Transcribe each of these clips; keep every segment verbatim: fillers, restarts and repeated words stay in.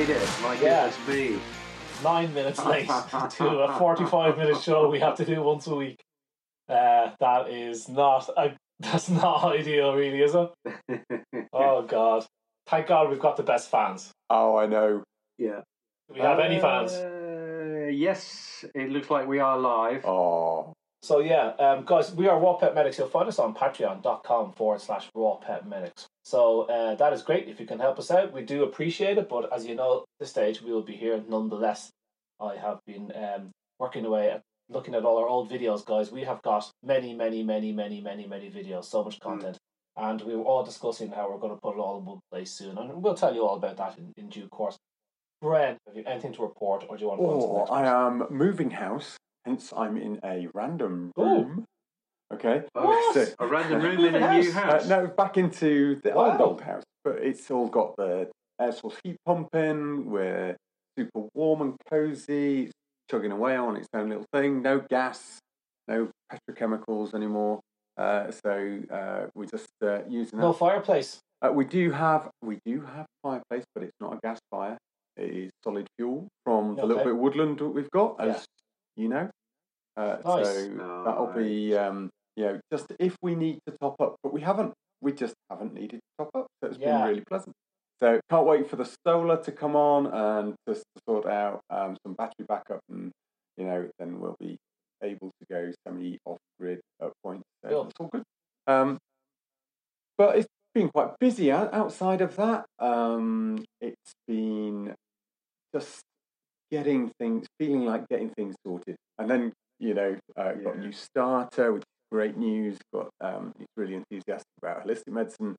made it. My yeah. goodness me. Nine minutes late to a forty-five minute show we have to do once a week. Uh, that is not a, that's not ideal, really, is it? Oh God! Thank God we've got the best fans. Oh, I know. Yeah. Do we have uh, any fans? Uh, yes. It looks like we are live. Oh. So yeah, um, guys, we are Raw Pet Medics. You'll find us on patreon.com forward slash Raw Pet Medics. So uh, that is great if you can help us out. We do appreciate it, but as you know, at this stage, we will be here nonetheless. I have been um, working away at looking at all our old videos, guys. We have got many, many, many, many, many, many videos, so much content. Mm. And we were all discussing how we're going to put it all in one place soon. And we'll tell you all about that in, in due course. Brent, have you anything to report, or do you want to go oh, on to the next I person? Am moving house. Hence, I'm in a random room. Ooh. Okay. What? So, a random room in a house? New house? Uh, no, back into the wow. old, old house. But it's all got the air source heat pumping. We're super warm and cozy. It's chugging away on its own little thing. No gas, no petrochemicals anymore. Uh, so uh, we're just uh, using that. No fireplace. Uh, we do have we do have a fireplace, but it's not a gas fire. It is solid fuel from the okay. little bit of woodland that we've got. Yeah. As you know, uh, nice. so no, that'll no. be um, you know, just if we need to top up, but we haven't, we just haven't needed to top up, so it's yeah. been really pleasant. So can't wait for the solar to come on and just to sort out um, some battery backup, and you know, then we'll be able to go so many off grid at points. So cool. It's all good. Um, but it's been quite busy outside of that. Um, it's been just. Getting things, feeling like getting things sorted, and then you know, uh, yeah. got a new starter, which is great news. Got um, he's really enthusiastic about holistic medicine.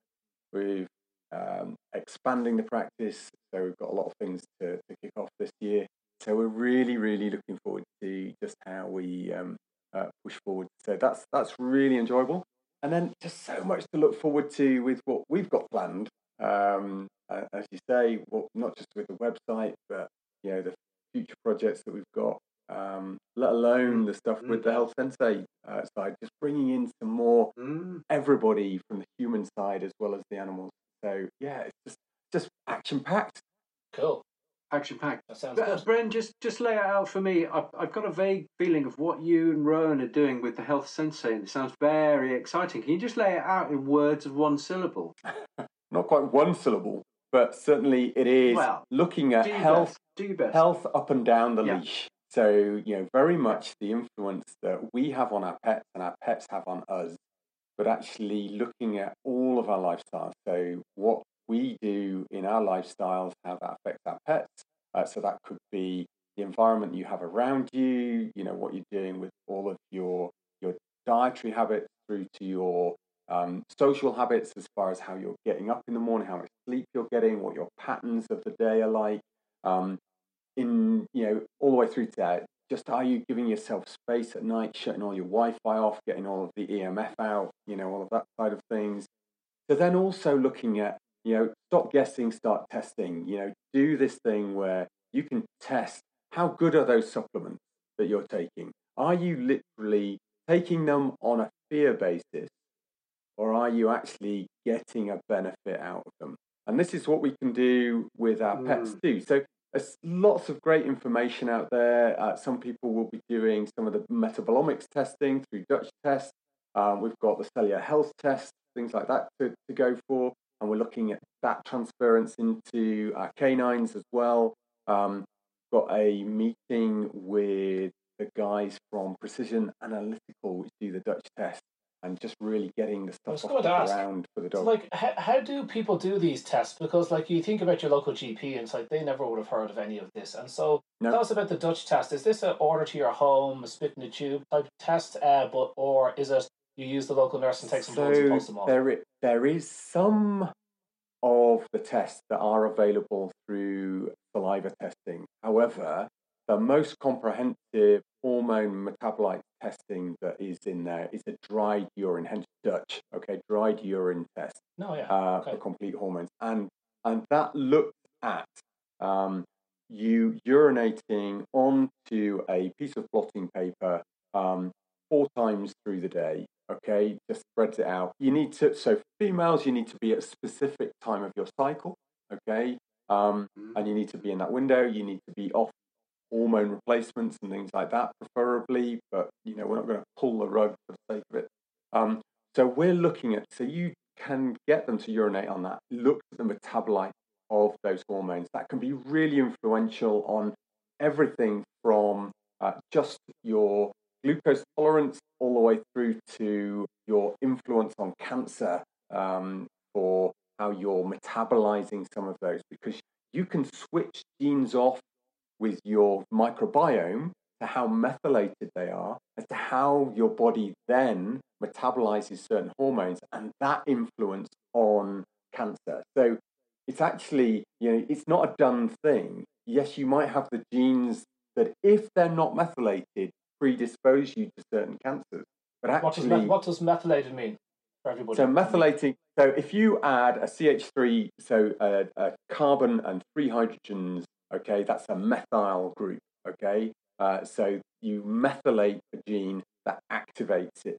We've um, expanding the practice, so we've got a lot of things to, to kick off this year. So we're really, really looking forward to just how we um, uh, push forward. So that's that's really enjoyable, and then just so much to look forward to with what we've got planned. Um, uh, as you say, well, not just with the website, but you know the future projects that we've got, um, let alone mm. the stuff mm. with the Health Sensei uh, side, just bringing in some more mm. everybody from the human side as well as the animals. So, yeah, it's just, just action-packed. Cool. Action-packed. That sounds but, good. Bren, just, just lay it out for me. I've, I've got a vague feeling of what you and Rowan are doing with the Health Sensei, and it sounds very exciting. Can you just lay it out in words of one syllable? Not quite one syllable, but certainly it is well, looking at health. Best. Health up and down the yeah. leash. So, you know, very much the influence that we have on our pets and our pets have on us, but actually looking at all of our lifestyles. So what we do in our lifestyles, how that affects our pets. Uh, so that could be the environment you have around you, you know, what you're doing with all of your, your dietary habits through to your um, social habits as far as how you're getting up in the morning, how much sleep you're getting, what your patterns of the day are like. Um, in you know all the way through to that, just are you giving yourself space at night, shutting all your Wi-Fi off, getting all of the E M F out, you know, all of that side of things. So then also looking at, you know, stop guessing, start testing. You know, do this thing where you can test how good are those supplements that you're taking. Are you literally taking them on a fear basis, or are you actually getting a benefit out of them? And this is what we can do with our mm. pets too. So there's lots of great information out there. Uh, some people will be doing some of the metabolomics testing through Dutch tests. Um, we've got the cellular health test, things like that to, to go for. And we're looking at that transference into our canines as well. Um, got a meeting with the guys from Precision Analytical, which do the Dutch test. And just really getting the stuff off the ground for the dog. So like, how, how do people do these tests? Because, like, you think about your local G P, and it's like they never would have heard of any of this. And so, no. tell us about the Dutch test. Is this an order to your home, a spit in a tube type test, uh, but or is it you use the local nurse and take some bloods so and post them off? There, is, there is some of the tests that are available through saliva testing. However, the most comprehensive hormone metabolite testing that is in there is a dried urine, hence Dutch, okay, dried urine test no, yeah. uh, okay. for complete hormones. And and that looked at um, you urinating onto a piece of blotting paper um, four times through the day, okay, just spreads it out. You need to, so females, you need to be at a specific time of your cycle, okay, Um, and you need to be in that window. You need to be off hormone replacements and things like that, preferably. But, you know, we're not going to pull the rug for the sake of it. Um, so we're looking at, so you can get them to urinate on that. Look at the metabolite of those hormones. That can be really influential on everything from uh, just your glucose tolerance all the way through to your influence on cancer, um, or how you're metabolizing some of those, because you can switch genes off with your microbiome to how methylated they are, as to how your body then metabolizes certain hormones, and that influence on cancer. So it's actually, you know, it's not a done thing. Yes, you might have the genes that, if they're not methylated, predispose you to certain cancers. But actually, what does, what does methylated mean for everybody? So methylating, so if you add a C H three, so a, a carbon and three hydrogens, okay, that's a methyl group, okay? Uh, so you methylate a gene that activates it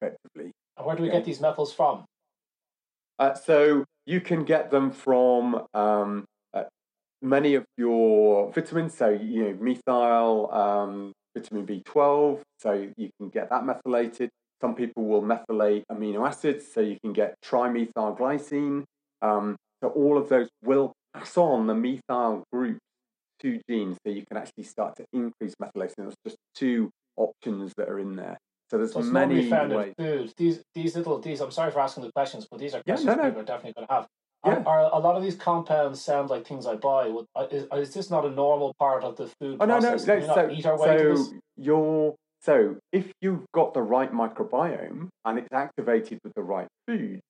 effectively. And where do we okay. get these methyls from? Uh, so you can get them from um, uh, many of your vitamins, so, you know, methyl, um, vitamin B twelve, so you can get that methylated. Some people will methylate amino acids, so you can get trimethylglycine. Um, so all of those will pass on the methyl group to genes, so you can actually start to increase methylation. There's just two options that are in there. So there's so many found ways. Food. These these little these. I'm sorry for asking the questions, but these are questions yeah, no, no. people are definitely going to have. Yeah. Are, are a lot of these compounds sound like things I buy? Is, is this not a normal part of the food oh, process? No, no, no. So, eat our way so, to your, so if you've got the right microbiome and it's activated with the right food,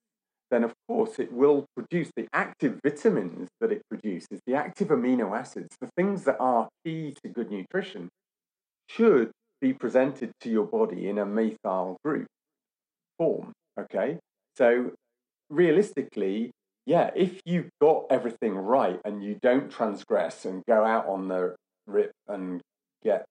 then of course it will produce the active vitamins that it produces, the active amino acids, the things that are key to good nutrition should be presented to your body in a methyl group form, okay? So realistically, yeah, if you got everything right and you don't transgress and go out on the rip and get,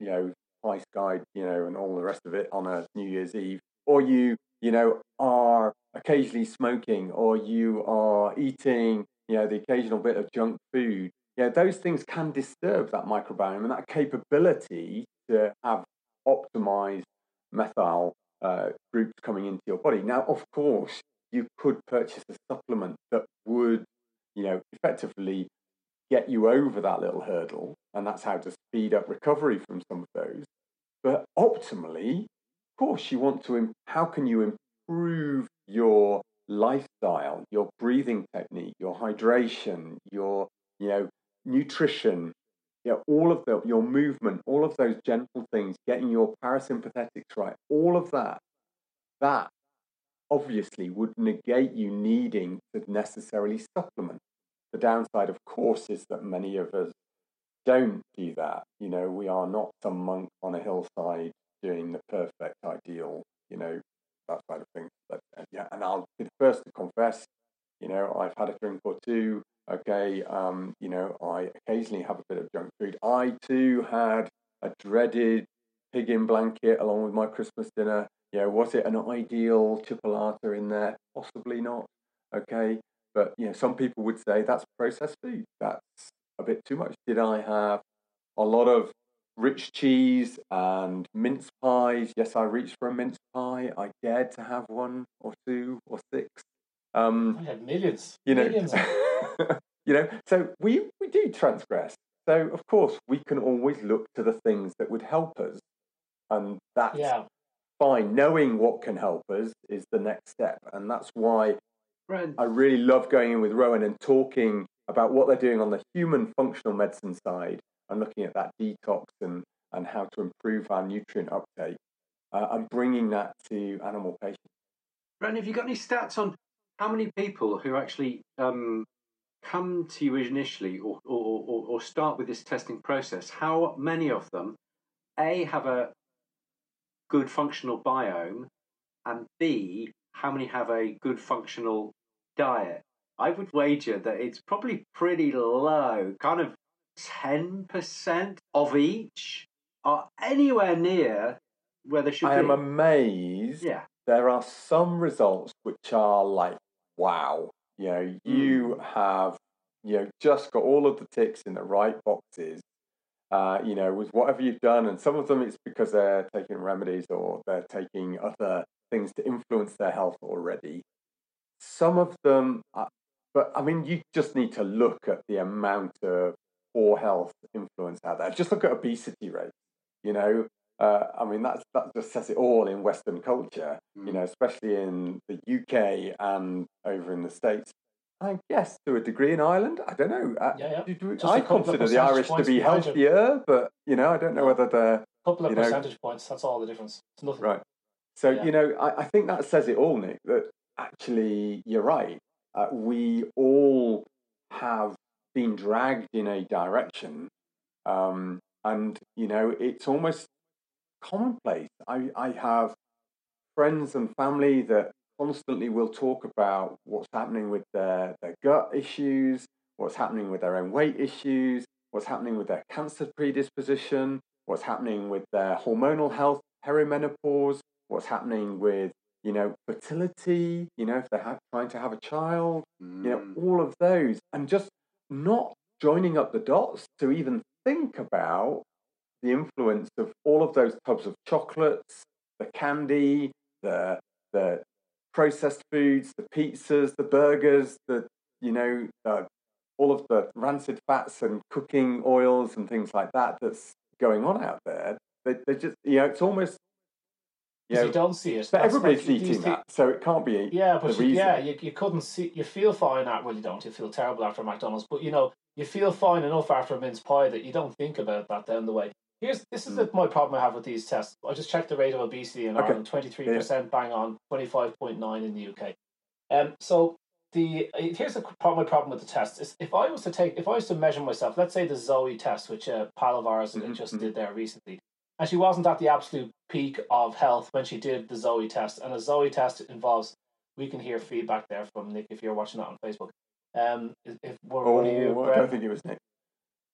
you know, Ice Guide, you know, and all the rest of it on a New Year's Eve, or you, you know, are occasionally smoking, or you are eating, you know, the occasional bit of junk food, yeah, those things can disturb that microbiome and that capability to have optimized methyl uh, groups coming into your body. Now, of course, you could purchase a supplement that would, you know, effectively get you over that little hurdle, and that's how to speed up recovery from some of those. But optimally, of course, you want to, how can you improve your lifestyle, your breathing technique, your hydration, your, you know, nutrition, you know, all of the, your movement, all of those gentle things, getting your parasympathetics right, all of that, that obviously would negate you needing to necessarily supplement. The downside, of course, is that many of us don't do that. You know, we are not some monk on a hillside doing the perfect ideal, you know, that side of things. But, yeah, and I'll be the first to confess, you know, I've had a drink or two, okay, um, you know, I occasionally have a bit of junk food. I, too, had a dreaded pig in blanket along with my Christmas dinner. You know, was it an ideal chipolata in there? Possibly not, okay. But, you know, some people would say that's processed food. That's a bit too much. Did I have a lot of rich cheese and mince pies? Yes, I reached for a mince pie. I dared to have one or two or six. Um, I had millions. You know, millions. You know, so we, we do transgress. So, of course, we can always look to the things that would help us. And that's yeah. fine. Knowing what can help us is the next step. And that's why I really love going in with Rowan and talking about what they're doing on the human functional medicine side and looking at that detox and, and how to improve our nutrient uptake uh, and bringing that to animal patients. Brent, have you got any stats on how many people who actually um, come to you initially or, or, or, or start with this testing process, how many of them, A, have a good functional biome, and B, how many have a good functional diet? I would wager that it's probably pretty low, kind of ten percent of each are anywhere near where they should I be. I am amazed. Yeah. There are some results which are like, wow, you know, you mm. have you know, just got all of the ticks in the right boxes, uh, you know, with whatever you've done. And some of them it's because they're taking remedies or they're taking other things to influence their health already. Some of them, are, but I mean, you just need to look at the amount of poor health influence out there. Just look at obesity rates, you know. Uh, I mean, that's, that just says it all in Western culture, mm. you know, especially in the U K and over in the States. I guess to a degree in Ireland, I don't know. I, yeah, yeah. Do, I consider the Irish to be healthier, but, you know, I don't know yeah. whether they're... A couple of you know, percentage points, that's all the difference. It's nothing. Right. So, yeah. you know, I, I think that says it all, Nick, that actually you're right. Uh, we all have been dragged in a direction um, and, you know, it's almost... commonplace. I, I have friends and family that constantly will talk about what's happening with their, their gut issues, what's happening with their own weight issues, what's happening with their cancer predisposition, what's happening with their hormonal health, perimenopause, what's happening with, you know, fertility, you know, if they're ha- trying to have a child, mm. you know, all of those, and just not joining up the dots to even think about the influence of all of those tubs of chocolates, the candy, the the processed foods, the pizzas, the burgers, the you know, uh, all of the rancid fats and cooking oils and things like that that's going on out there. They they just you know it's almost you, know, you don't see it. But everybody's like, eating that, so it can't be. Yeah, but you, yeah, you you couldn't see. You feel fine at well, you don't. You feel terrible after McDonald's, but you know you feel fine enough after a mince pie that you don't think about that down the way. Here's this is the, my problem I have with these tests. I just checked the rate of obesity in okay. Ireland, twenty-three percent yeah. bang on, twenty-five point nine in the U K. Um, so the here's the my problem with the tests is if I was to take if I was to measure myself, let's say the Z O E test, which a pal of ours mm-hmm. just did there recently, and she wasn't at the absolute peak of health when she did the Z O E test. And a Z O E test involves we can hear feedback there from Nick if you're watching that on Facebook. Um, if, if we're, oh, you, I don't think it was Nick.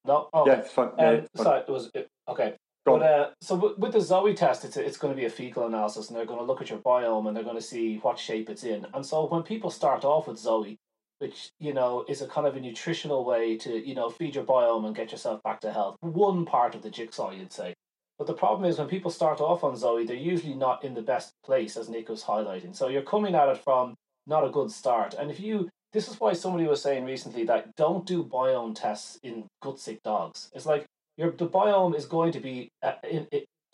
No, oh, yeah, it's fine. Um, yeah, it's fine. Sorry, it was it, okay. But, uh, so w- with the Z O E test, it's it's going to be a fecal analysis, and they're going to look at your biome, and they're going to see what shape it's in. And so when people start off with Z O E, which you know is a kind of a nutritional way to you know feed your biome and get yourself back to health, one part of the jigsaw, you'd say. But the problem is when people start off on Z O E, they're usually not in the best place, as Nick was highlighting. So you're coming at it from not a good start, and if you This is why somebody was saying recently that don't do biome tests in gut-sick dogs. It's like your the biome is going to be uh, in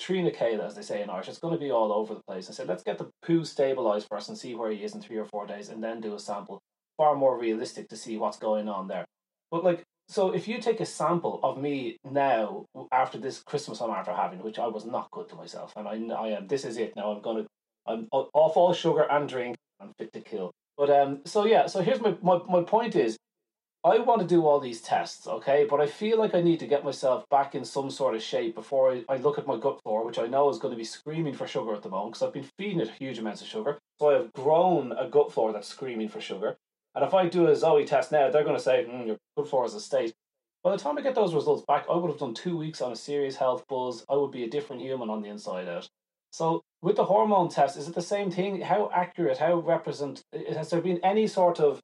Trina Kayla, as they say in Irish. It's going to be all over the place. I said, let's get the poo stabilised first and see where he is in three or four days and then do a sample. Far more realistic to see what's going on there. But like, so if you take a sample of me now after this Christmas I'm after having, which I was not good to myself, and I, I am, this is it now. I'm going to, I'm off all sugar and drink. I'm fit to kill. But um, so yeah, so here's my, my, my point is, I want to do all these tests, okay? But I feel like I need to get myself back in some sort of shape before I, I look at my gut flora, which I know is going to be screaming for sugar at the moment because I've been feeding it huge amounts of sugar. So I have grown a gut flora that's screaming for sugar. And if I do a Z O E test now, they're going to say, mm, your gut flora is a state. By the time I get those results back, I would have done two weeks on a serious health buzz. I would be a different human on the inside out. So with the hormone test, is it the same thing? How accurate, how represent, has there been any sort of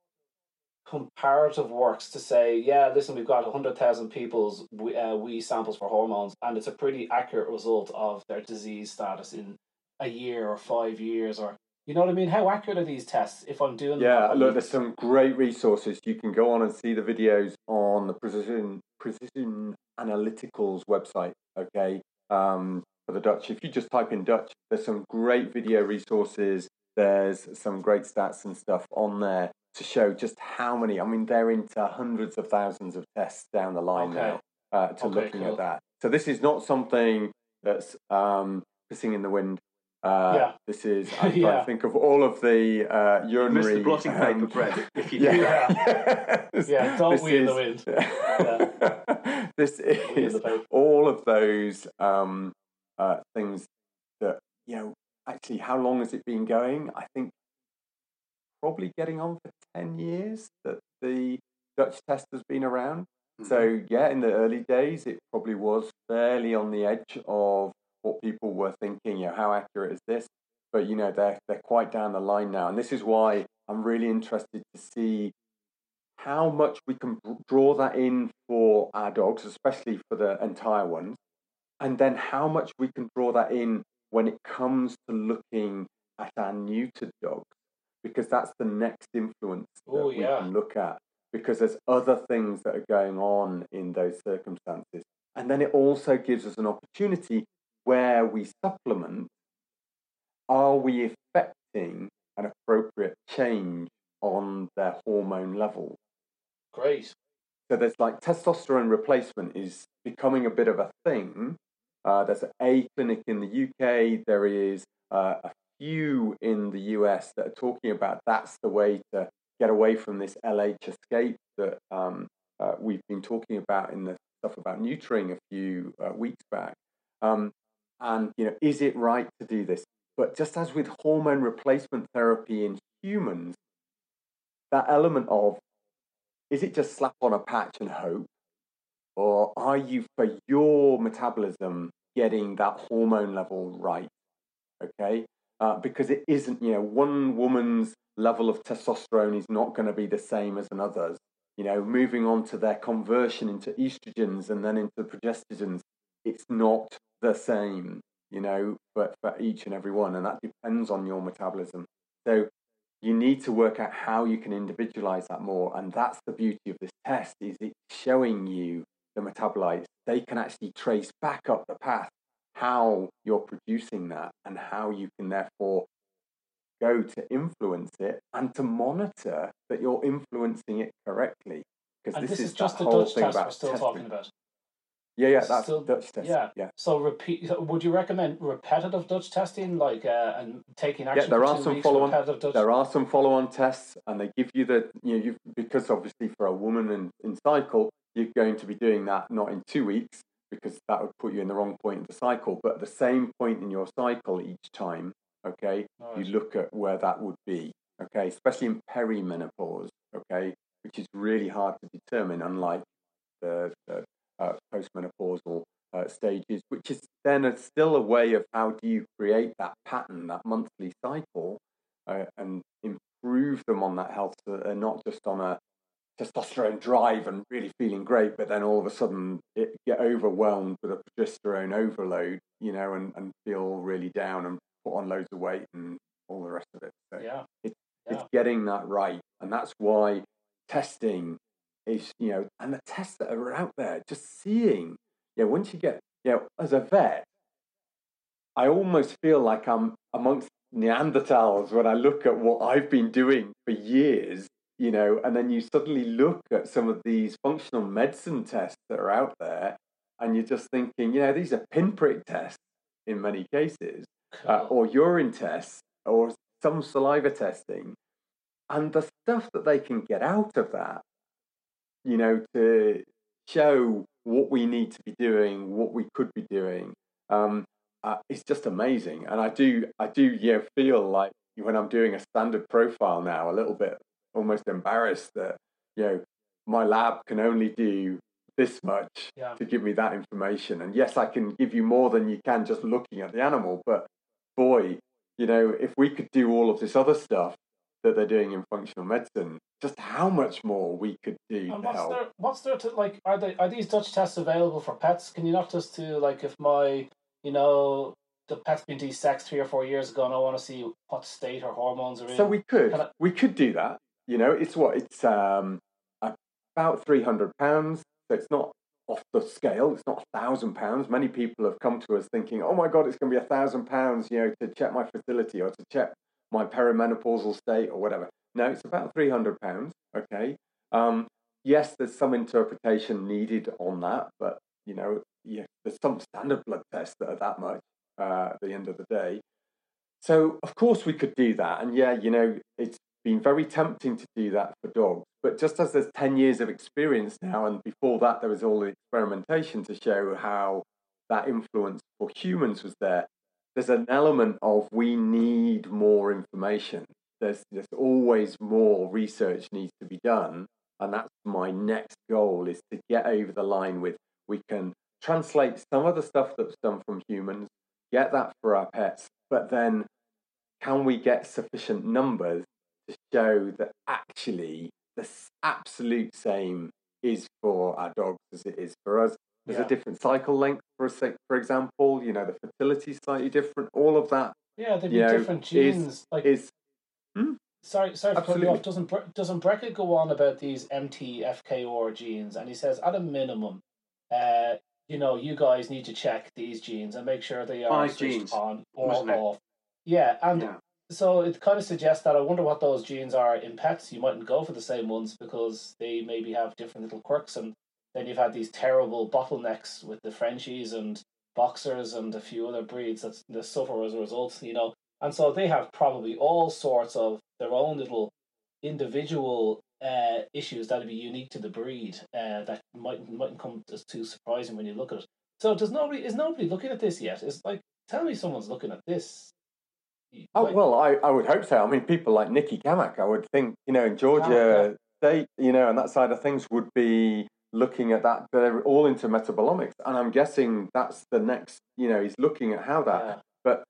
comparative works to say, yeah, listen, we've got one hundred thousand people's uh, wee samples for hormones, and it's a pretty accurate result of their disease status in a year or five years or, you know what I mean? How accurate are these tests if I'm doing yeah, them? Yeah, look, there's some great resources. You can go on and see the videos on the Precision, Precision Analytical's website, okay? Um, for the Dutch. If you just type in Dutch, there's some great video resources. There's some great stats and stuff on there to show just how many. I mean, they're into hundreds of thousands of tests down the line okay. now uh, to okay, looking cool. at that. So this is not something that's um, pissing in the wind. Uh, yeah. This is, I'm trying yeah. to think of all of the uh, urinary... You missed the blotting um, paper, bread if you yeah. do that. this, yeah, don't we in the wind. Yeah. Yeah. This is all of those... Um, Uh, things that, you know, actually, how long has it been going? I think probably getting on for ten years that the Dutch test has been around. Mm-hmm. So, yeah, in the early days, it probably was fairly on the edge of what people were thinking, you know, how accurate is this? But, you know, they're, they're quite down the line now. And this is why I'm really interested to see how much we can draw that in for our dogs, especially for the entire ones, and then how much we can draw that in when it comes to looking at our neutered dogs, because that's the next influence that Ooh, we yeah. can look at, because there's other things that are going on in those circumstances. And then it also gives us an opportunity where we supplement. Are we affecting an appropriate change on their hormone level? Great. So there's like testosterone replacement is becoming a bit of a thing. Uh, there's a clinic in the U K. There is uh, a few in the U S that are talking about that's the way to get away from this L H escape that um, uh, we've been talking about in the stuff about neutering a few uh, weeks back. Um, and, you know, is it right to do this? But just as with hormone replacement therapy in humans, that element of, is it just slap on a patch and hope? Or are you, for your metabolism, getting that hormone level right? Okay? Uh, because it isn't, you know, one woman's level of testosterone is not going to be the same as another's. You know, moving on to their conversion into estrogens and then into progestogens, it's not the same, you know, but for each and every one. And that depends on your metabolism. So you need to work out how you can individualize that more. And that's the beauty of this test, is it's showing you the metabolites. They can actually trace back up the path how you're producing that and how you can therefore go to influence it and to monitor that you're influencing it correctly. Because this, this is, is just the Dutch test we're still testing. talking about. Yeah, yeah, that's still, Dutch testing. Yeah. yeah. So, repeat. Would you recommend repetitive Dutch testing, like uh, and taking action? Yeah, there are some follow-on. Dutch... There are some follow-on tests, and they give you the you know you because obviously for a woman in, in cycle, you're going to be doing that not in two weeks because that would put you in the wrong point of the cycle, but at the same point in your cycle each time. Okay, right. You look at where that would be. Okay, especially in perimenopause. Okay, which is really hard to determine, unlike the. the Uh, postmenopausal uh, stages, which is then a, still a way of how do you create that pattern, that monthly cycle, uh, and improve them on that health, uh, not just on a testosterone drive and really feeling great, but then all of a sudden it, get overwhelmed with a progesterone overload, you know, and, and feel really down and put on loads of weight and all the rest of it. So yeah. It, yeah. It's getting that right. And that's why testing is, you know, and the tests that are out there, just seeing, you know, once you get, you know, as a vet, I almost feel like I'm amongst Neanderthals when I look at what I've been doing for years, you know, and then you suddenly look at some of these functional medicine tests that are out there, and you're just thinking, you know, these are pinprick tests in many cases, cool. uh, or urine tests, or some saliva testing, and the stuff that they can get out of that, you know, to show what we need to be doing, what we could be doing. Um, uh, it's just amazing. And I do, I do, yeah, feel like when I'm doing a standard profile now, a little bit almost embarrassed that, you know, my lab can only do this much yeah. to give me that information. And yes, I can give you more than you can just looking at the animal, but boy, you know, if we could do all of this other stuff that they're doing in functional medicine, just how much more we could do. And what's there, what's there to, like, are they, are these Dutch tests available for pets? Can you not just do, like, if my, you know, the pet's been desexed three or four years ago and I want to see what state her hormones are in? So we could, I... we could do that. You know, it's what, it's um about three hundred pounds. So it's not off the scale. It's not a thousand pounds. Many people have come to us thinking, oh my God, it's going to be a thousand pounds, you know, to check my fertility or to check my perimenopausal state or whatever. No, it's about three hundred pounds, okay? Um, yes, there's some interpretation needed on that, but, you know, yeah, there's some standard blood tests that are that much uh, at the end of the day. So, of course, we could do that. And, yeah, you know, it's been very tempting to do that for dogs. But just as there's ten years of experience now, and before that there was all the experimentation to show how that influence for humans was there, there's an element of we need more information. There's, there's always more research needs to be done. And that's my next goal, is to get over the line with, we can translate some of the stuff that's done from humans, get that for our pets, but then can we get sufficient numbers to show that actually the absolute same is for our dogs as it is for us. There's yeah. a different cycle length, for for example. You know, the fertility is slightly different. All of that. Yeah, there'd be know, different genes. Is, like, is, hmm? Sorry, sorry for cutting you off. Doesn't doesn't Brecker go on about these M T F K O R genes? And he says, at a minimum, uh, you know, you guys need to check these genes and make sure they are switched on or off. Yeah, and yeah. so it kind of suggests that I wonder what those genes are in pets. You mightn't go for the same ones because they maybe have different little quirks, and then you've had these terrible bottlenecks with the Frenchies and boxers and a few other breeds that, that suffer as a result, you know. And so they have probably all sorts of their own little individual uh, issues that would be unique to the breed uh, that might, mightn't come as too surprising when you look at it. So does nobody is nobody looking at this yet? It's like, tell me someone's looking at this. Oh, like, well, I, I would hope so. I mean, people like Nikki Gammack, I would think, you know, in Georgia State, you know, and that side of things would be looking at that. They're all into metabolomics, and I'm guessing that's the next, you know, he's looking at how that. Yeah. But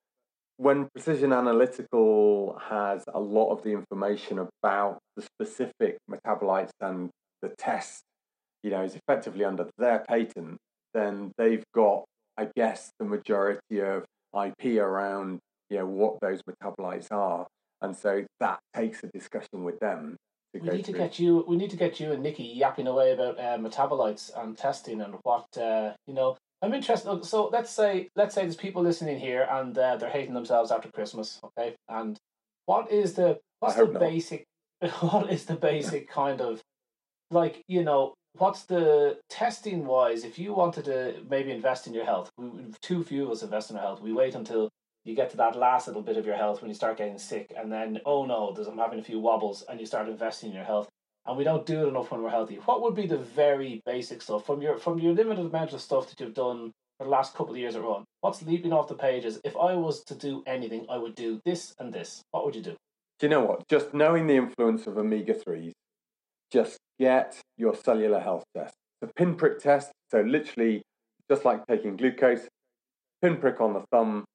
when Precision Analytical has a lot of the information about the specific metabolites and the test, you know, is effectively under their patent, then they've got, I guess, the majority of I P around, you know, what those metabolites are. And so that takes a discussion with them. To we need through. to get you. We need to get you and Nikki yapping away about uh, metabolites and testing and what uh, you know. I'm interested. So let's say let's say there's people listening here and uh, they're hating themselves after Christmas. Okay, and what is the what's the not. basic? What is the basic kind of, like, you know, what's the testing wise? If you wanted to maybe invest in your health, we, too few of us invest in our health. We wait until you get to that last little bit of your health when you start getting sick, and then, oh no, there's, I'm having a few wobbles, and you start investing in your health. And we don't do it enough when we're healthy. What would be the very basic stuff from your from your limited amount of stuff that you've done for the last couple of years at Run? What's leaping off the page is, if I was to do anything, I would do this and this. What would you do? Do you know what? Just knowing the influence of omega threes, just get your cellular health test. The pinprick test, so literally just like taking glucose, pinprick on the thumb,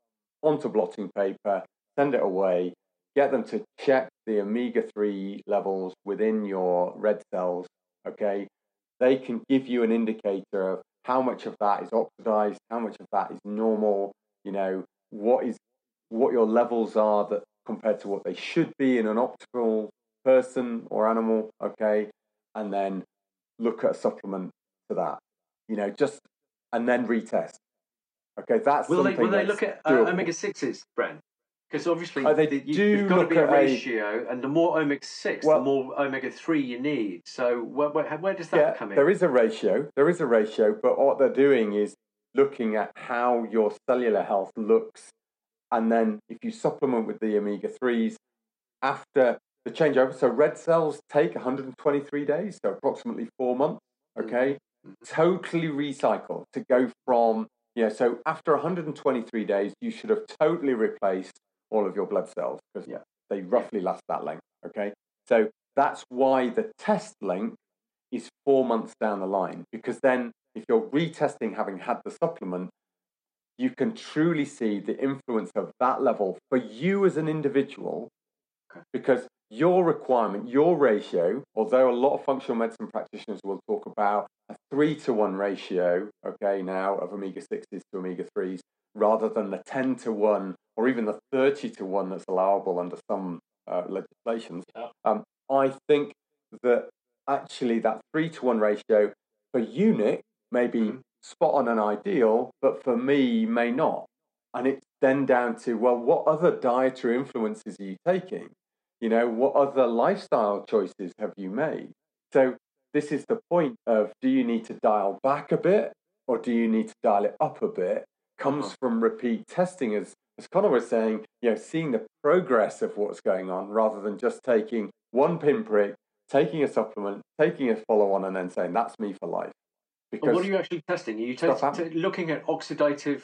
onto blotting paper, send it away, get them to check the omega three levels within your red cells, okay? They can give you an indicator of how much of that is oxidized, how much of that is normal, you know, what is what your levels are that compared to what they should be in an optimal person or animal, okay? And then look at a supplement to that, you know, just, and then retest. Okay, that's will something they will they look at uh, omega sixes, Bren? Because obviously oh, they the, you, do you've got to be a ratio, a, and the more omega six, well, the more omega three you need. So where, where, where does that yeah, come in? There is a ratio. There is a ratio, but what they're doing is looking at how your cellular health looks, and then if you supplement with the omega threes after the changeover. So red cells take one hundred twenty-three days, so approximately four months. Okay, mm-hmm. totally recycle to go from. Yeah, so after one hundred twenty-three days, you should have totally replaced all of your blood cells because yeah. they roughly last that length, okay? So that's why the test length is four months down the line, because then if you're retesting having had the supplement, you can truly see the influence of that level for you as an individual, okay. because your requirement, your ratio, although a lot of functional medicine practitioners will talk about a three to one ratio, okay, now of omega sixes to omega threes, rather than the ten to one or even the thirty to one that's allowable under some uh, legislations. Yeah. Um, I think that actually that three to one ratio per unit may be mm-hmm. spot on an ideal, but for me may not. And it's then down to, well, what other dietary influences are you taking? You know, what other lifestyle choices have you made? So this is the point of, do you need to dial back a bit or do you need to dial it up a bit? Comes uh-huh. from repeat testing, as, as Conor was saying, you know, seeing the progress of what's going on rather than just taking one pinprick, taking a supplement, taking a follow-on and then saying, that's me for life. Because what are you actually testing? Are you t- t- looking at oxidative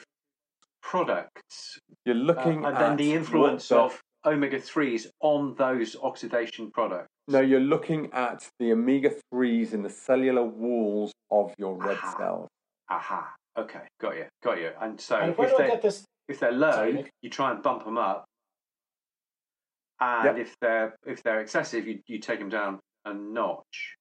products? You're looking uh, and at... And then the influence the- of omega threes on those oxidation products. No, you're looking at the omega threes in the cellular walls of your red Aha. cells. Aha. Okay, got you, got you. And so and if, they're, this... if they're low, Sorry. you try and bump them up. And yep. if they're if they're excessive, you, you take them down a notch.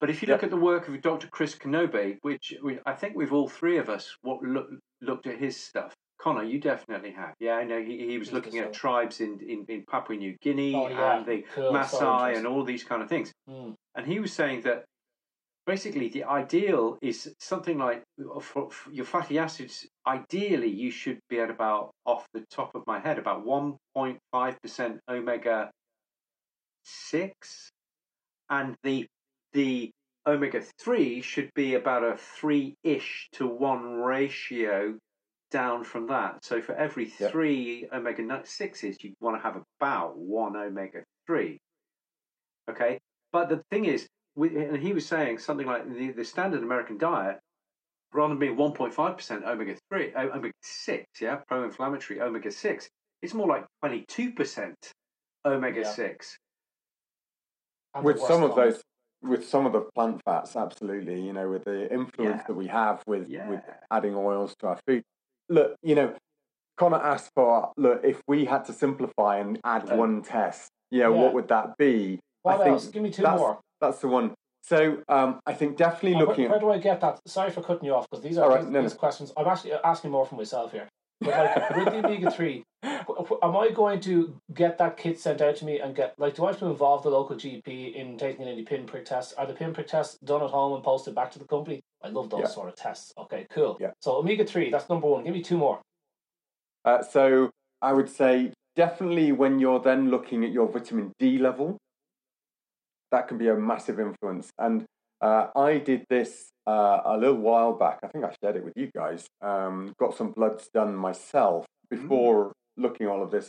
But if you look yep. at the work of Doctor Chris Kenobi, which we, I think we've all three of us what look, looked at his stuff. Connor, you definitely have. Yeah, I know he, he was looking at tribes in, in, in Papua New Guinea oh, yeah. and the cool. Maasai so and all these kind of things. Mm. And he was saying that basically the ideal is something like for, for your fatty acids, ideally you should be at about, off the top of my head, about one point five percent omega six. And the The omega three should be about a three-ish to one ratio down from that. So for every three yep. omega sixes, you want to have about one omega three. Okay? But the thing is, we, and he was saying something like the, the standard American diet, rather than being one point five percent omega three, omega six, yeah, pro-inflammatory omega six, it's more like twenty-two percent omega six. Yeah. With some of those... With some of the plant fats, absolutely, you know, with the influence yeah. that we have with, yeah. with adding oils to our food. Look, you know, Connor asked for, look, if we had to simplify and add uh, one test, yeah, yeah, what would that be? What I else? Think Give me two that's, more. That's the one. So um, I think definitely uh, looking where, at... Where do I get that? Sorry for cutting you off, because these are right, these, no, these no. questions. I'm actually asking more for myself here. But like, with the omega three, am I going to get that kit sent out to me and get, like, do I have to involve the local G P in taking any pinprick tests? Are the pinprick tests done at home and posted back to the company? I love those yeah. sort of tests. Okay, cool. Yeah. So omega three, that's number one. Give me two more. Uh, so I would say definitely when you're then looking at your vitamin D level, that can be a massive influence. And uh, I did this uh, a little while back. I think I shared it with you guys. Um, got some bloods done myself before... Mm. Looking at all of this,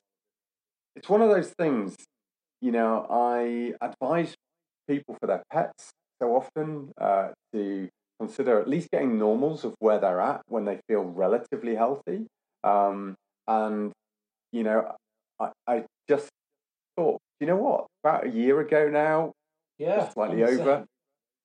it's one of those things, you know, I advise people for their pets so often uh, to consider at least getting normals of where they're at when they feel relatively healthy. Um, and, you know, I, I just thought, you know what, about a year ago now, yeah, slightly over,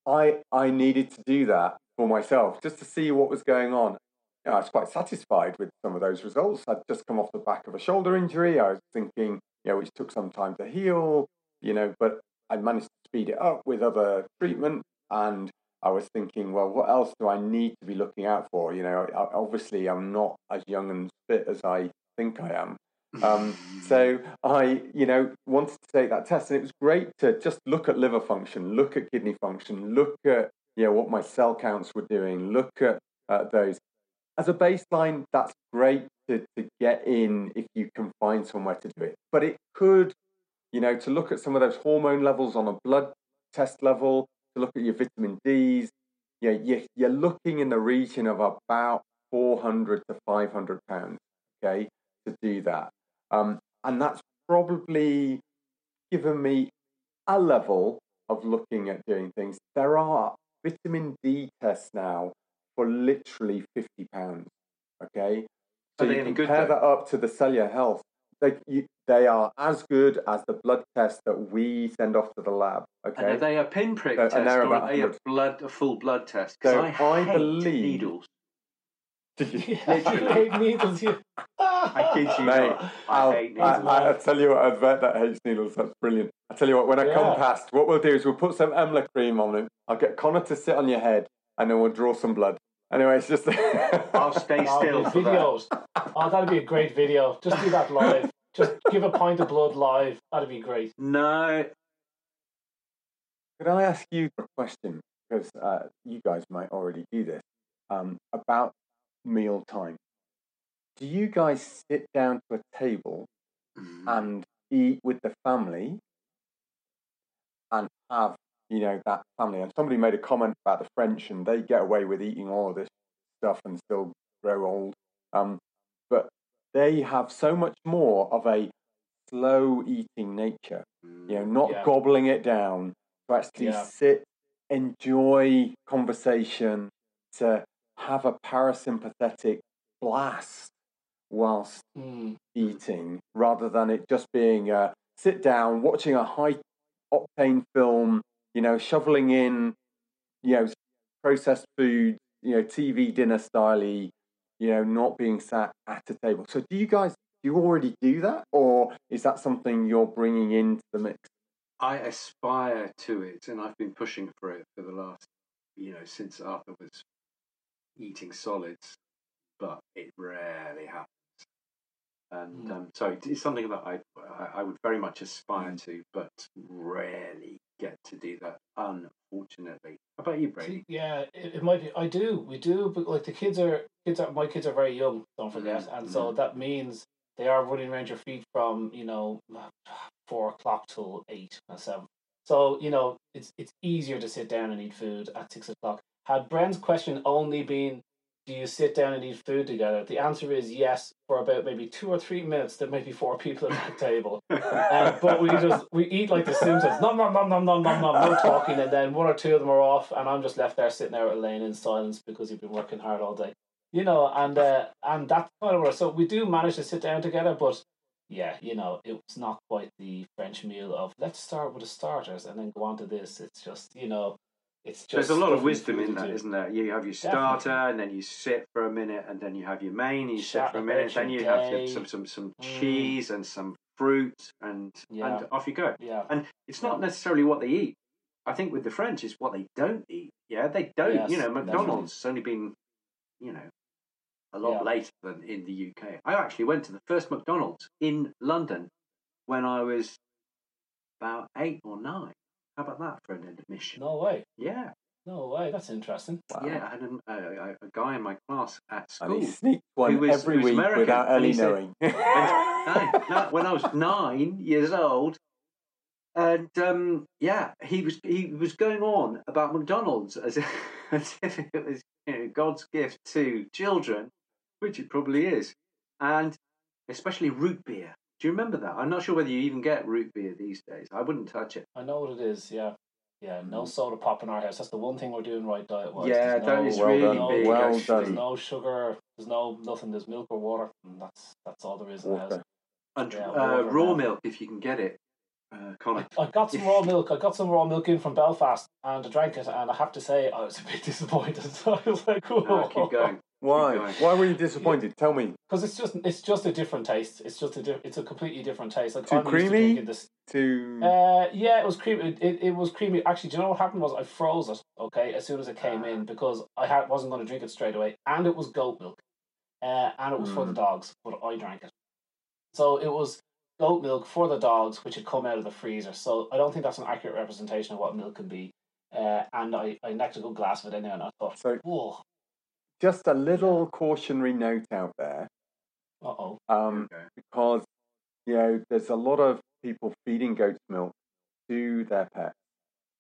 I, I needed to do that for myself just to see what was going on. You know, I was quite satisfied with some of those results. I'd just come off the back of a shoulder injury. I was thinking, you know, which took some time to heal, you know, but I managed to speed it up with other treatment. And I was thinking, well, what else do I need to be looking out for? You know, I, obviously I'm not as young and fit as I think I am. Um, so I, you know, wanted to take that test. And it was great to just look at liver function, look at kidney function, look at, you know, what my cell counts were doing, look at uh, those. As a baseline, that's great to, to get in if you can find somewhere to do it. But it could, you know, to look at some of those hormone levels on a blood test level, to look at your vitamin Ds, yeah, you're, you're looking in the region of about four hundred to five hundred pounds, okay, to do that. Um, and that's probably given me a level of looking at doing things. There are vitamin D tests now for literally fifty pounds, okay? So you compare that up to the cellular health. They, you, they are as good as the blood test that we send off to the lab, okay? And are they a pinprick so, test and they're or are they a, blood, a full blood test? So I, I hate believe... needles. Literally. I hate needles, yeah. I kid you Mate, not. I hate needles. I, I tell you what, I bet that hates needles. That's brilliant. I tell you what, when I yeah. come past, what we'll do is we'll put some Emla cream on him. I'll get Connor to sit on your head and then we'll draw some blood. Anyway, it's just... I'll stay still oh, for videos. That. Oh, that'd be a great video. Just do that live. Just give a pint of blood live. That'd be great. No. Could I ask you a question? Because uh, you guys might already do this. Um, about meal time. Do you guys sit down to a table mm. and eat with the family and have... you know, that family? And somebody made a comment about the French and they get away with eating all of this stuff and still grow old. Um, but they have so much more of a slow eating nature, you know, not yeah. gobbling it down, to actually yeah. sit, enjoy conversation, to have a parasympathetic blast whilst mm. eating, rather than it just being a sit down, watching a high octane film, you know, shoveling in, you know, processed food, you know, T V dinner style-y, you know, not being sat at a table. So do you guys, do you already do that? Or is that something you're bringing into the mix? I aspire to it, and I've been pushing for it for the last, you know, since Arthur was eating solids, but it rarely happens. And mm. um, so it's something that I I would very much aspire mm. to, but rarely get to do that, unfortunately. How about you, Brady? Yeah, it, it might be. I do. We do, but like the kids are kids are my kids are very young. Don't forget, mm. and mm. so that means they are running around your feet from, you know, four o'clock till eight or seven. So, you know, it's it's easier to sit down and eat food at six o'clock. Had Bren's question only been, do you sit down and eat food together? The answer is yes. For about maybe two or three minutes, there may be four people at the table. um, but we just we eat like the Simpsons. Nom, nom, nom, nom, nom, nom, nom. No talking. And then one or two of them are off. And I'm just left there sitting there laying in silence because you've been working hard all day. You know, and uh, and that's kind of where. So we do manage to sit down together. But yeah, you know, it's not quite the French meal of let's start with the starters and then go on to this. It's just, you know. It's just There's a lot of wisdom in that, isn't there? You have your starter, Definitely. and then you sit for a minute, and then you have your main, and you Shut sit for a minute, then you day. have some some some mm. cheese and some fruit, and yeah. and off you go. Yeah. And it's not yeah. necessarily what they eat. I think with the French, it's what they don't eat. Yeah, they don't. Yes, you know, McDonald's has only been, you know, a lot yeah. later than in the U K. I actually went to the first McDonald's in London when I was about eight or nine. How about that for an admission? No way. Yeah. No way. That's interesting. Wow. Yeah, I had a, a, a guy in my class at school. And he sneaked one who was, every who was week American, without early knowing. Said, no, no, when I was nine years old, and um, yeah, he was he was going on about McDonald's as if, as if it was, you know, God's gift to children, which it probably is, and especially root beer. Do you remember that? I'm not sure whether you even get root beer these days. I wouldn't touch it. I know what it is, yeah. Yeah, no soda pop in our house. That's the one thing we're doing right diet-wise. Yeah, no, that is well really done. No, big. Well there's done. no sugar. There's no nothing. There's milk or water. And that's that's all there is in the house. And yeah, uh, raw now. milk, if you can get it. Uh, Connor. I, I got some raw milk. I got some raw milk in from Belfast, and I drank it. And I have to say, I was a bit disappointed. I was like, "Whoa!" No, keep going. Why? Why were you disappointed? Tell me. Because it's just it's just a different taste. It's just a di- it's a completely different taste. Like, too I'm creamy. To this... Too. Uh, yeah, it was creamy. It, it it was creamy. Actually, do you know what happened was I froze it. Okay, as soon as it came in, because I had wasn't going to drink it straight away, and it was goat milk, uh, and it was mm. for the dogs, but I drank it. So it was goat milk for the dogs, which had come out of the freezer. So I don't think that's an accurate representation of what milk can be. Uh, and I I necked a good glass of it anyway, and I thought, so... whoa. Just a little cautionary note out there. Uh-oh. Um, okay. Because, you know, there's a lot of people feeding goat's milk to their pets,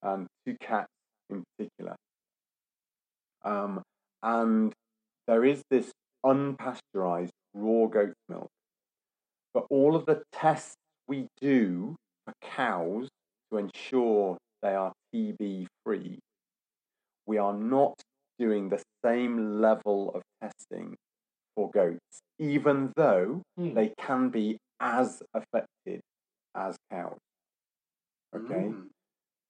um, to cats in particular. Um, and there is this unpasteurized raw goat's milk. But all of the tests we do for cows to ensure they are T B free, we are not doing the same level of testing for goats, even though mm. they can be as affected as cows. Okay? Mm.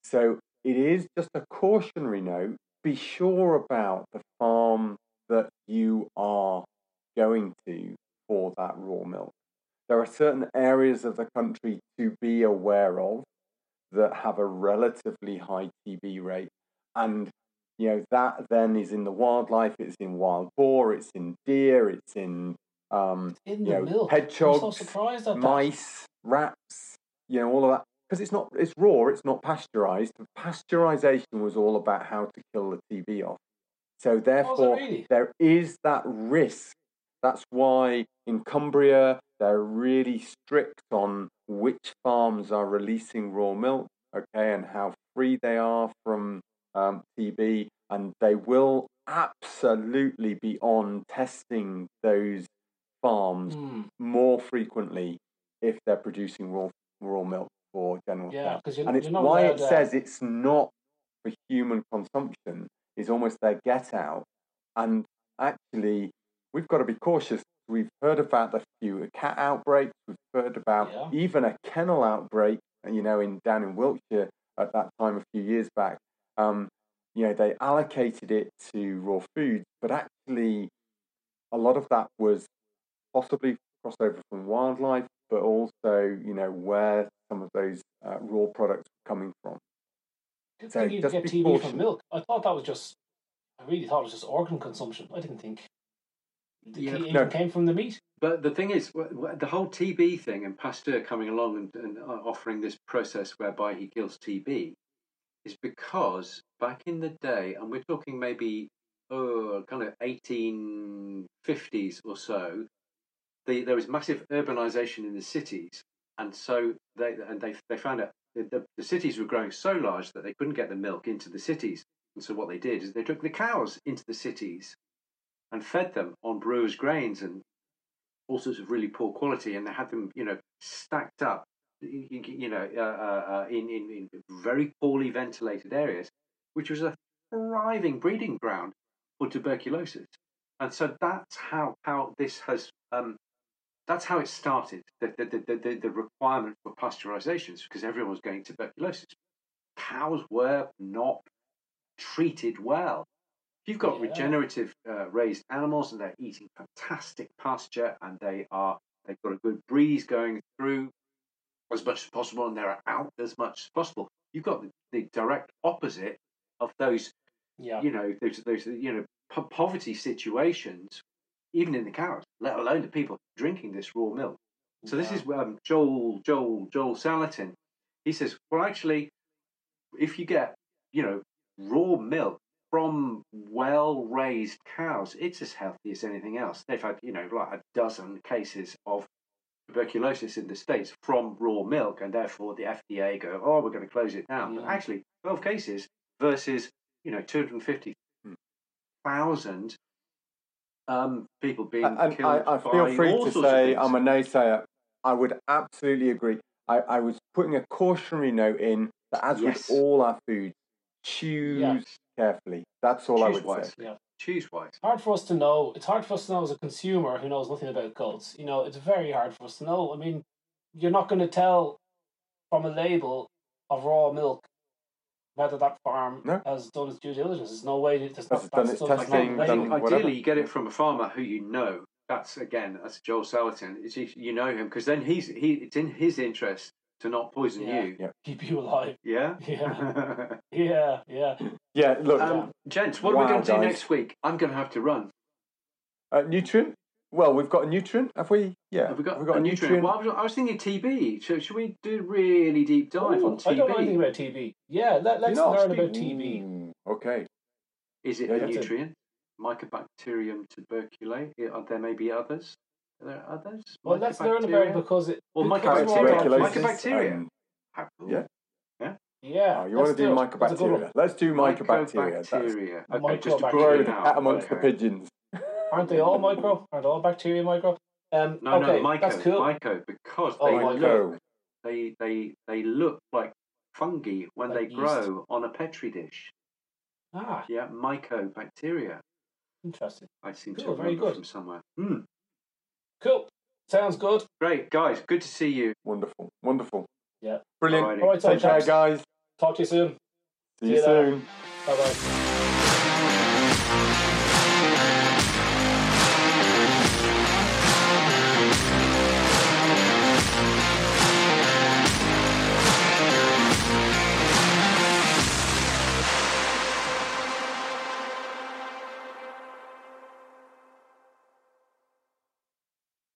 So it is just a cautionary note. Be sure about the farm that you are going to for that raw milk. There are certain areas of the country to be aware of that have a relatively high T B rate, and you know, that then is in the wildlife, it's in wild boar, it's in deer, it's in, um, in you know, hedgehogs, so mice, that. rats, you know, all of that. Because it's not, it's raw, it's not pasteurised. Pasteurisation was all about how to kill the T B off. So therefore, oh, is really? there is that risk. That's why in Cumbria, they're really strict on which farms are releasing raw milk, okay, and how free they are from Um, T B, and they will absolutely be on testing those farms mm. more frequently if they're producing raw raw milk for general yeah, cows. And it's why it uh... says it's not for human consumption is almost their get out. And actually, we've got to be cautious. We've heard about a few cat outbreaks. We've heard about yeah. even a kennel outbreak. You know, in down in Wiltshire at that time a few years back. Um, you know, they allocated it to raw foods, but actually a lot of that was possibly crossover from wildlife, but also, you know, where some of those uh, raw products It's like you get T B from milk. I thought that was just, I really thought it was just organ consumption. I didn't think the yeah, even no. came from the meat. But the thing is, the whole T B thing and Pasteur coming along and, and offering this process whereby he kills T B is because back in the day, and we're talking maybe oh, kind of eighteen fifties or so, the, there was massive urbanization in the cities. And so they and they they found out the, the cities were growing so large that they couldn't get the milk into the cities. And so what they did is they took the cows into the cities and fed them on brewer's grains and all sorts of really poor quality. And they had them, you know, stacked up, you know, uh, uh, in, in, in very poorly ventilated areas, which was a thriving breeding ground for tuberculosis. And so that's how, how this has... Um, That's how it started, the, the, the, the, the requirement for pasteurizations, because everyone was getting tuberculosis. Cows were not treated well. You've got yeah. regenerative uh, raised animals, and they're eating fantastic pasture, and they are, they've got a good breeze going through as much as possible, and they're out as much as possible. You've got the, the direct opposite of those, yeah. you know, those, those you know, po- poverty situations, even in the cows, let alone the people drinking this raw milk. So yeah. this is um, Joel Joel Joel Salatin. He says, well, actually, if you get, you know, raw milk from well-raised cows, it's as healthy as anything else. They've had, you know, like a dozen cases of tuberculosis in the States from raw milk, and therefore the F D A go, oh, we're going to close it down. Yeah. But actually, twelve cases versus, you know, two hundred fifty thousand Um, people being and killed I, I feel by free all to sorts say I'm a naysayer. I would absolutely agree. I, I was putting a cautionary note in that, as yes. with all our food, choose yeah. carefully. That's all choose I would wise. say. Yeah. Choose wise. Hard for us to know. It's hard for us to know as a consumer who knows nothing about goats. You know, it's very hard for us to know. I mean, you're not going to tell from a label of raw milk whether that farm no. has done its due diligence. There's no way that there's not done its testing. Done Ideally, you get it from a farmer who you know. That's again, that's Joel Salatin. It's, you know him, because then he's he. It's in his interest to not poison yeah. you. Yeah. Keep you alive. Yeah, yeah, yeah, yeah. Yeah. Look, um, yeah. gents, what wow, are we going to do guys. next week? I'm going to have to run. Uh, nutrient. Well, we've got a nutrient, have we? Yeah, have we got, have we got a, a nutrient? nutrient? Well, I was, I was thinking T B. So should we do a really deep dive Ooh, on T B? I don't know anything about T B. Yeah, let, let's no, learn about T B. Okay. Is it yeah, a nutrient? It. Mycobacterium tuberculosis. There may be others. Are there others? Well, let's learn about it because it... Well, mycobacteria. Mycobacteria. Yeah. Yeah? Yeah. Oh, you want to do, do mycobacteria. Let's do mycobacteria. Mycobacteria. Okay, mycobacteria. Just to grow out amongst okay. the pigeons. Aren't they all micro? Aren't all bacteria micro? Um, no, okay, no, myco, that's cool. myco, because they oh, myco. look, they they they look like fungi when like they grow yeast. on a petri dish. Ah, yeah, mycobacteria. Interesting. I seem cool, to remember very good. from somewhere. Mm. Cool. Sounds good. Great, guys. Good to see you. Wonderful, wonderful. Yeah, brilliant. Alrighty. All right, take care, guys. Talk to you soon. See, see you soon. Bye bye.